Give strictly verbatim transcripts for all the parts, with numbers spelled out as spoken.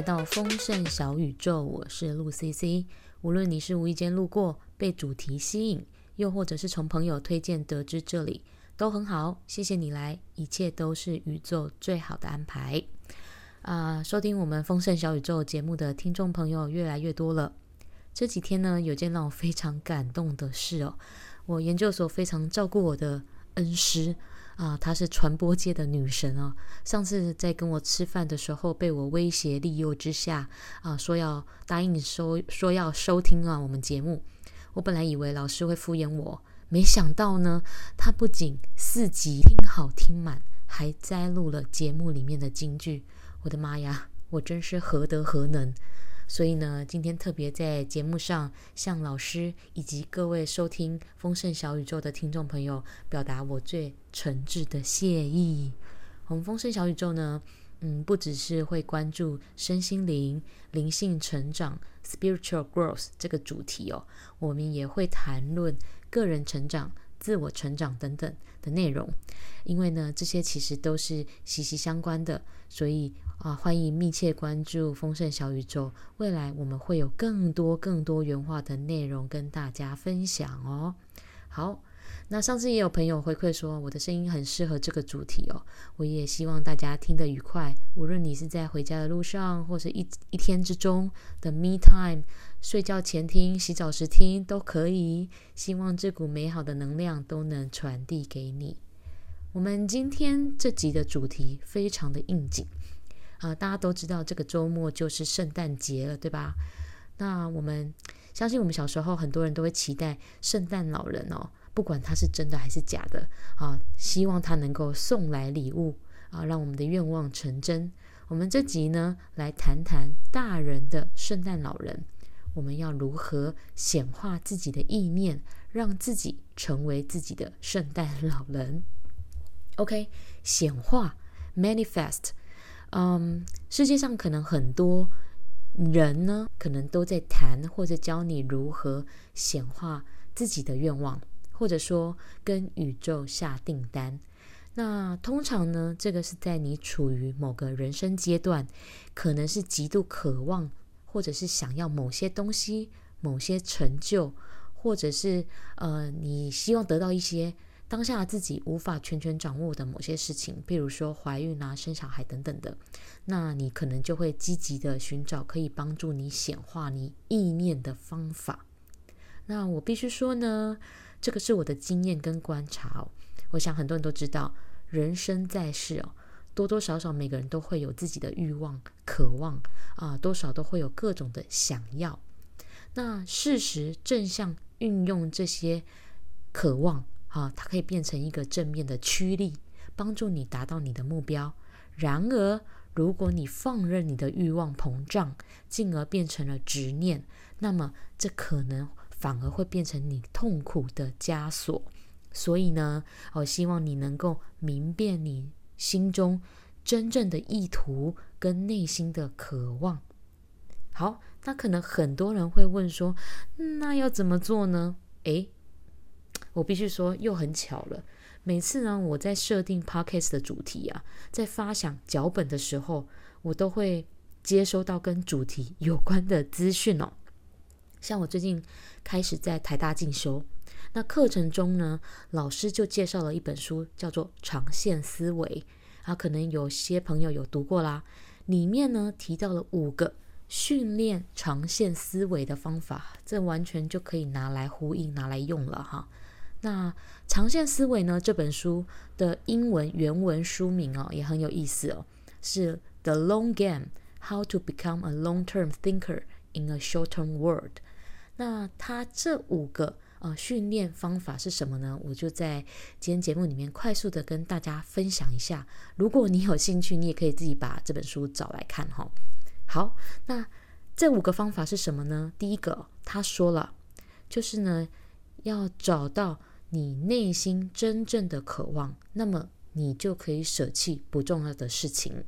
来到丰盛小宇宙，我是陆 C C。 无论你是无意间路过，被主题吸引，又或者是从朋友推荐得知这里，都很好，谢谢你来，一切都是宇宙最好的安排。呃、收听我们丰盛小宇宙节目的听众朋友越来越多了。这几天呢，有件让我非常感动的事哦，我研究所非常照顾我的恩师啊，她是传播界的女神啊。上次在跟我吃饭的时候，被我威胁利诱之下啊，说要答应收，说要收听啊我们节目。我本来以为老师会敷衍我，没想到呢，她不仅四集听好听满，还摘录了节目里面的金句。我的妈呀，我真是何德何能！所以呢，今天特别在节目上向老师以及各位收听丰盛小宇宙的听众朋友表达我最诚挚的谢意。我们丰盛小宇宙呢，嗯，不只是会关注身心灵、灵性成长 （spiritual growth） 这个主题哦，我们也会谈论个人成长、自我成长等等的内容。因为呢，这些其实都是息息相关的，所以啊，欢迎密切关注丰盛小宇宙，未来我们会有更多更多元化的内容跟大家分享哦。好，那上次也有朋友回馈说我的声音很适合这个主题哦，我也希望大家听得愉快，无论你是在回家的路上，或是 一, 一天之中的 me time， 睡觉前听，洗澡时听都可以，希望这股美好的能量都能传递给你。我们今天这集的主题非常的应景，呃、大家都知道这个周末就是圣诞节了，对吧？那我们相信我们小时候很多人都会期待圣诞老人哦，不管他是真的还是假的，啊、希望他能够送来礼物，啊、让我们的愿望成真。我们这集呢，来谈谈大人的圣诞老人，我们要如何显化自己的意念，让自己成为自己的圣诞老人。 OK， 显化 manifest。嗯，世界上可能很多人呢，可能都在谈或者教你如何显化自己的愿望，或者说跟宇宙下订单。那通常呢，这个是在你处于某个人生阶段，可能是极度渴望或者是想要某些东西、某些成就，或者是呃，你希望得到一些当下自己无法全权掌握的某些事情，比如说怀孕啊、生小孩等等的，那你可能就会积极的寻找可以帮助你显化你意念的方法。那我必须说呢，这个是我的经验跟观察哦。我想很多人都知道，人生在世哦，多多少少每个人都会有自己的欲望、渴望啊，多少都会有各种的想要。那适时正向运用这些渴望啊，它可以变成一个正面的驱力，帮助你达到你的目标。然而，如果你放任你的欲望膨胀，进而变成了执念，那么这可能反而会变成你痛苦的枷锁。所以呢，我希望你能够明辨你心中真正的意图跟内心的渴望。好，那可能很多人会问说，那要怎么做呢？诶，我必须说又很巧了，每次呢我在设定 podcast 的主题啊，在发想脚本的时候，我都会接收到跟主题有关的资讯哦。像我最近开始在台大进修，那课程中呢，老师就介绍了一本书叫做《长线思维》啊，可能有些朋友有读过啦。里面呢提到了五个训练长线思维的方法，这完全就可以拿来呼应，拿来用了哈。那长线思维呢，这本书的英文原文书名哦，也很有意思哦，是 The Long Game: How to Become a Long-Term Thinker in a Short-Term World。 那它这五个呃训练方法是什么呢？我就在今天节目里面快速的跟大家分享一下，如果你有兴趣，你也可以自己把这本书找来看哈。好，那这五个方法是什么呢？第一个，他说了，就是呢，要找到你内心真正的渴望，那么你就可以舍弃不重要的事情。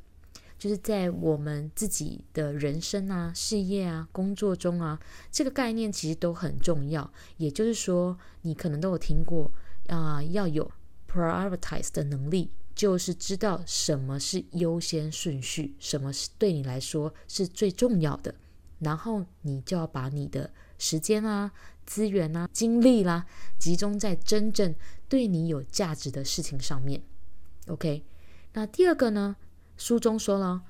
就是在我们自己的人生啊、事业啊、工作中啊，这个概念其实都很重要。也就是说，你可能都有听过啊、呃，要有 prioritize 的能力，就是知道什么是优先顺序，什么是对你来说是最重要的，然后你就要把你的时间啊、资源啊、精力啦、啊，集中在真正对你有价值的事情上面。 OK， 那第二个呢，书中说了，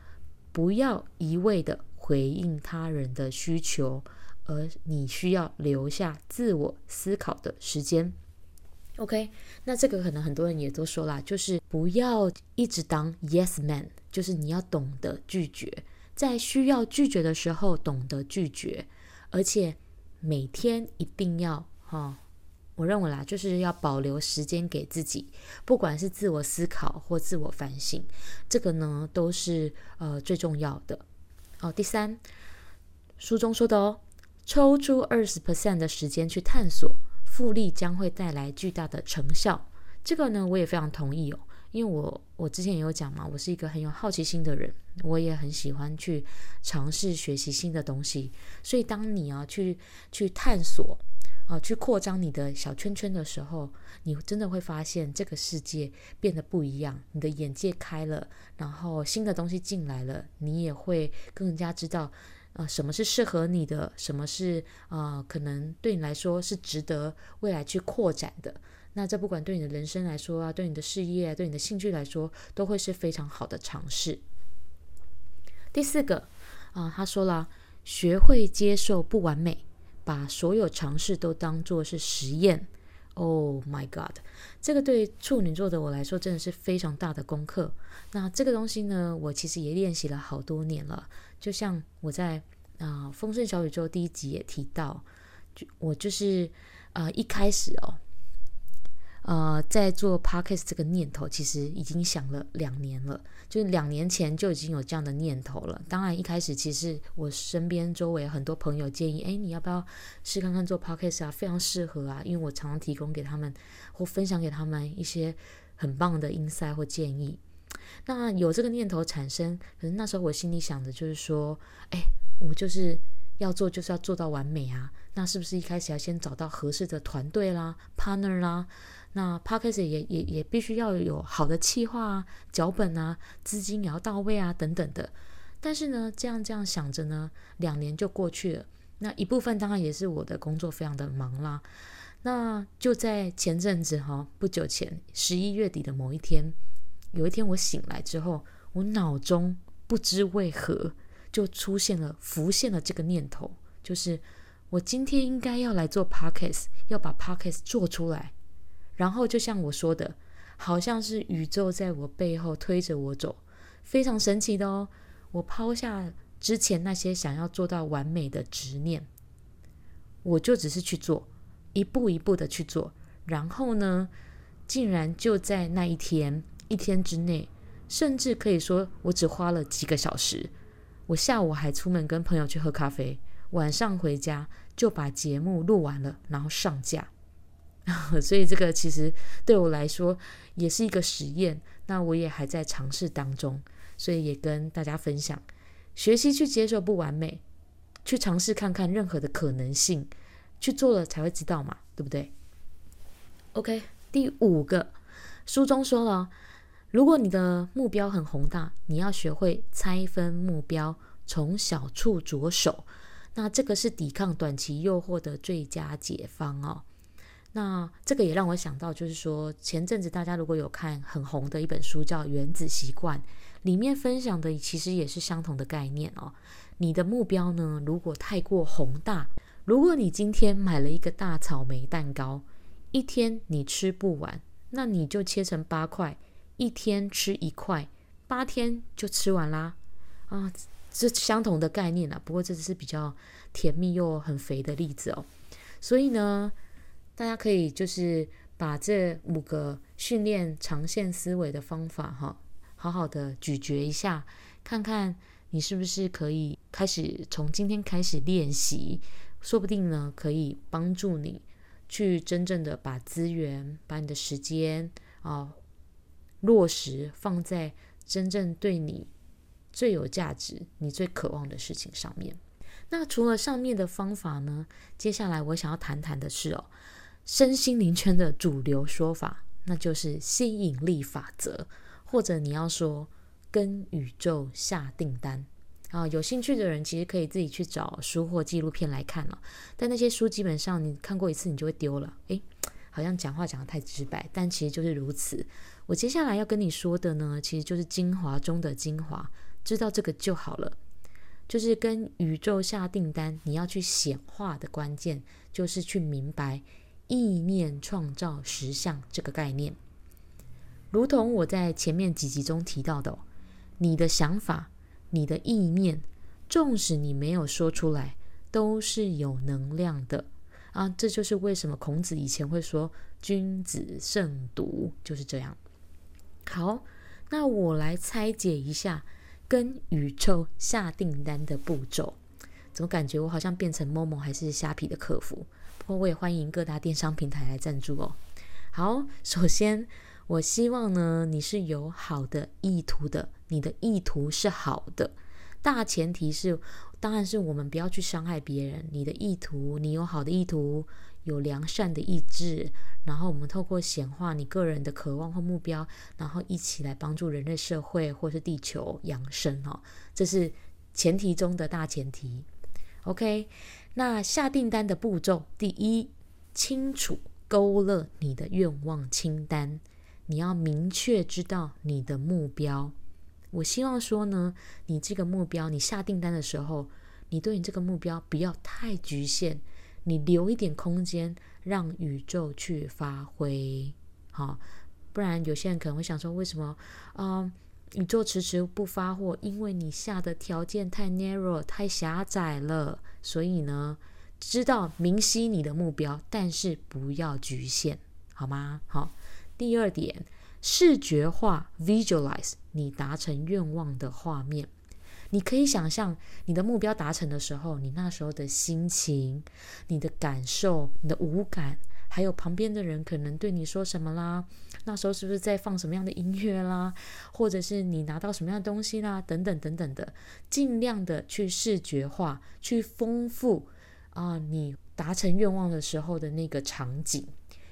不要一味的回应他人的需求，而你需要留下自我思考的时间。 OK， 那这个可能很多人也都说啦，就是不要一直当 yes man， 就是你要懂得拒绝，在需要拒绝的时候懂得拒绝，而且每天一定要、哦、我认为啦，就是要保留时间给自己，不管是自我思考或自我反省，这个呢都是、呃、最重要的、哦、第三，书中说的哦，抽出 百分之二十 的时间去探索，复利将会带来巨大的成效。这个呢我也非常同意哦，因为我我之前也有讲嘛，我是一个很有好奇心的人，我也很喜欢去尝试学习新的东西，所以当你啊去去探索啊，去扩张你的小圈圈的时候，你真的会发现这个世界变得不一样，你的眼界开了，然后新的东西进来了，你也会更加知道呃，什么是适合你的，什么是呃，可能对你来说是值得未来去扩展的。那这不管对你的人生来说啊，对你的事业啊，对你的兴趣来说，都会是非常好的尝试。第四个啊、呃，他说了，学会接受不完美，把所有尝试都当作是实验。Oh my god， 这个对处女座的我来说真的是非常大的功课。那这个东西呢，我其实也练习了好多年了，就像我在、呃、丰盛小宇宙第一集也提到，就我就是、呃、一开始哦呃，在做 podcast 这个念头其实已经想了两年了，就是两年前就已经有这样的念头了。当然一开始其实我身边周围很多朋友建议，哎，你要不要试看看做 podcast 啊，非常适合啊，因为我常常提供给他们或分享给他们一些很棒的 insight 或建议。那有这个念头产生，可是那时候我心里想的就是说，哎，我就是要做就是要做到完美啊，那是不是一开始要先找到合适的团队啦 partner 啦，那 podcast 也也也必须要有好的企划啊、脚本啊、资金也要到位啊等等的。但是呢这样这样想着呢，两年就过去了。那一部分当然也是我的工作非常的忙啦。那就在前阵子、哦、不久前十一月底的某一天，有一天我醒来之后，我脑中不知为何就出现了浮现了这个念头，就是我今天应该要来做 podcast， 要把 podcast 做出来。然后就像我说的，好像是宇宙在我背后推着我走，非常神奇的哦。我抛下之前那些想要做到完美的执念，我就只是去做，一步一步的去做，然后呢竟然就在那一天一天之内，甚至可以说我只花了几个小时，我下午还出门跟朋友去喝咖啡，晚上回家就把节目录完了，然后上架所以这个其实对我来说也是一个实验，那我也还在尝试当中，所以也跟大家分享，学习去接受不完美，去尝试看看任何的可能性，去做了才会知道嘛，对不对？ OK， 第五个，书中说了，如果你的目标很宏大，你要学会拆分目标，从小处着手，那这个是抵抗短期诱惑的最佳解方哦。那这个也让我想到，就是说前阵子大家如果有看很红的一本书叫《原子习惯》，里面分享的其实也是相同的概念哦。你的目标呢，如果太过宏大，如果你今天买了一个大草莓蛋糕，一天你吃不完，那你就切成八块，一天吃一块，八天就吃完啦啊，这相同的概念啦、啊、不过这是比较甜蜜又很肥的例子哦。所以呢大家可以就是把这五个训练长线思维的方法、哦、好好的咀嚼一下，看看你是不是可以开始从今天开始练习，说不定呢可以帮助你去真正的把资源把你的时间啊、哦落实放在真正对你最有价值你最渴望的事情上面。那除了上面的方法呢，接下来我想要谈谈的是哦，身心灵圈的主流说法，那就是吸引力法则或者你要说跟宇宙下订单啊，有兴趣的人其实可以自己去找书或纪录片来看了，但那些书基本上你看过一次你就会丢了。诶，好像讲话讲得太直白，但其实就是如此。我接下来要跟你说的呢，其实就是精华中的精华，知道这个就好了。就是跟宇宙下订单，你要去显化的关键就是去明白意念创造实相这个概念。如同我在前面几集中提到的、哦、你的想法你的意念，纵使你没有说出来，都是有能量的啊！这就是为什么孔子以前会说君子慎独，就是这样。好，那我来拆解一下跟宇宙下订单的步骤。怎么感觉我好像变成 Momo 还是虾皮的客服？不过我也欢迎各大电商平台来赞助哦。好，首先我希望呢，你是有好的意图的，你的意图是好的，大前提是当然是我们不要去伤害别人。你的意图，你有好的意图，有良善的意志，然后我们透过显化你个人的渴望或目标，然后一起来帮助人类社会或是地球扬升、哦、这是前提中的大前提。 OK， 那下订单的步骤，第一，清楚勾勒你的愿望清单。你要明确知道你的目标。我希望说呢，你这个目标，你下订单的时候，你对你这个目标不要太局限，你留一点空间让宇宙去发挥。好，不然有些人可能会想说，为什么、呃、宇宙迟迟不发货？因为你下的条件太 narrow 太狭窄了。所以呢，知道明晰你的目标，但是不要局限，好吗？好，第二点，视觉化 visualize 你达成愿望的画面。你可以想象你的目标达成的时候，你那时候的心情，你的感受，你的五感，还有旁边的人可能对你说什么啦，那时候是不是在放什么样的音乐啦，或者是你拿到什么样的东西啦，等等等等的，尽量的去视觉化，去丰富、呃、你达成愿望的时候的那个场景。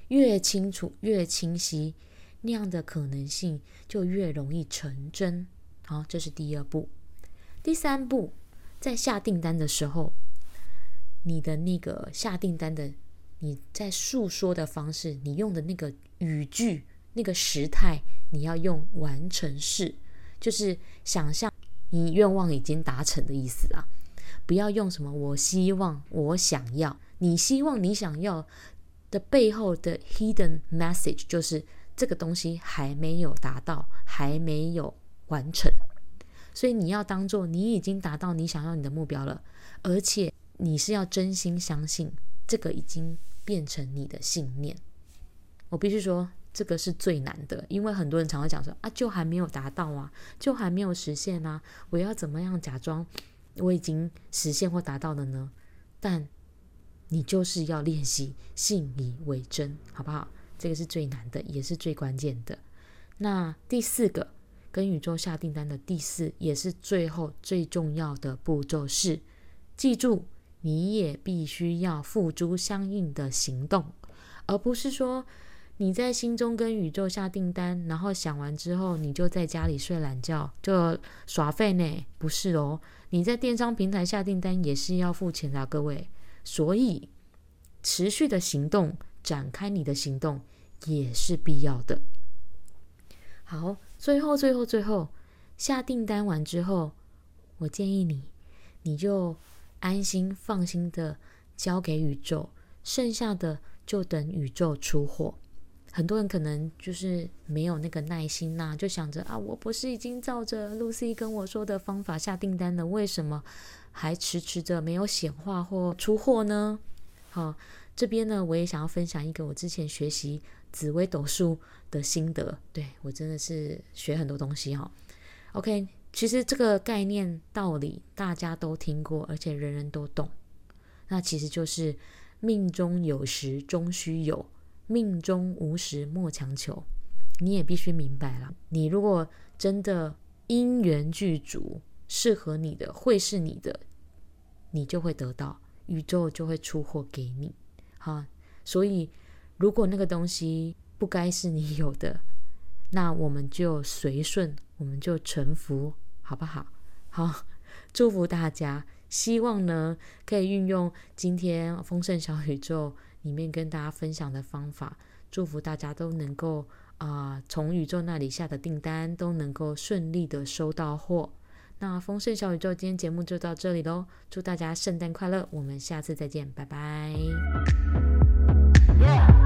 越清楚越清晰，那样的可能性就越容易成真。好，这是第二步。第三步，在下订单的时候，你的那个下订单的你在述说的方式，你用的那个语句，那个时态，你要用完成式，就是想象你愿望已经达成的意思啊，不要用什么我希望我想要。你希望你想要的背后的 hidden message 就是这个东西还没有达到，还没有完成，所以你要当做你已经达到你想要你的目标了，而且你是要真心相信这个已经变成你的信念。我必须说这个是最难的，因为很多人常会讲说啊，就还没有达到啊，就还没有实现啊，我要怎么样假装我已经实现或达到了呢？但你就是要练习信以为真，好不好？这个是最难的，也是最关键的。那第四个，跟宇宙下订单的第四，也是最后最重要的步骤是，记住，你也必须要付诸相应的行动，而不是说你在心中跟宇宙下订单，然后想完之后你就在家里睡懒觉就耍废呢？不是哦，你在电商平台下订单也是要付钱的啊，各位。所以持续的行动，展开你的行动也是必要的。好，最后最后最后下订单完之后，我建议你你就安心放心的交给宇宙，剩下的就等宇宙出货。很多人可能就是没有那个耐心呐、啊，就想着啊，我不是已经照着 Lucy 跟我说的方法下订单了，为什么还迟迟的没有显化或出货呢？好，这边呢，我也想要分享一个我之前学习紫微斗数的心得。对，我真的是学很多东西哈、哦。OK， 其实这个概念道理大家都听过，而且人人都懂。那其实就是命中有时终须有，命中无时莫强求。你也必须明白了，你如果真的因缘具足，适合你的会是你的，你就会得到，宇宙就会出货给你。好，所以如果那个东西不该是你有的，那我们就随顺，我们就臣服，好不好？好，祝福大家，希望呢可以运用今天丰盛小宇宙里面跟大家分享的方法，祝福大家都能够啊、呃，从宇宙那里下的订单都能够顺利的收到货。那丰盛小宇宙今天节目就到这里咯，祝大家圣诞快乐，我们下次再见，拜拜。Yeah.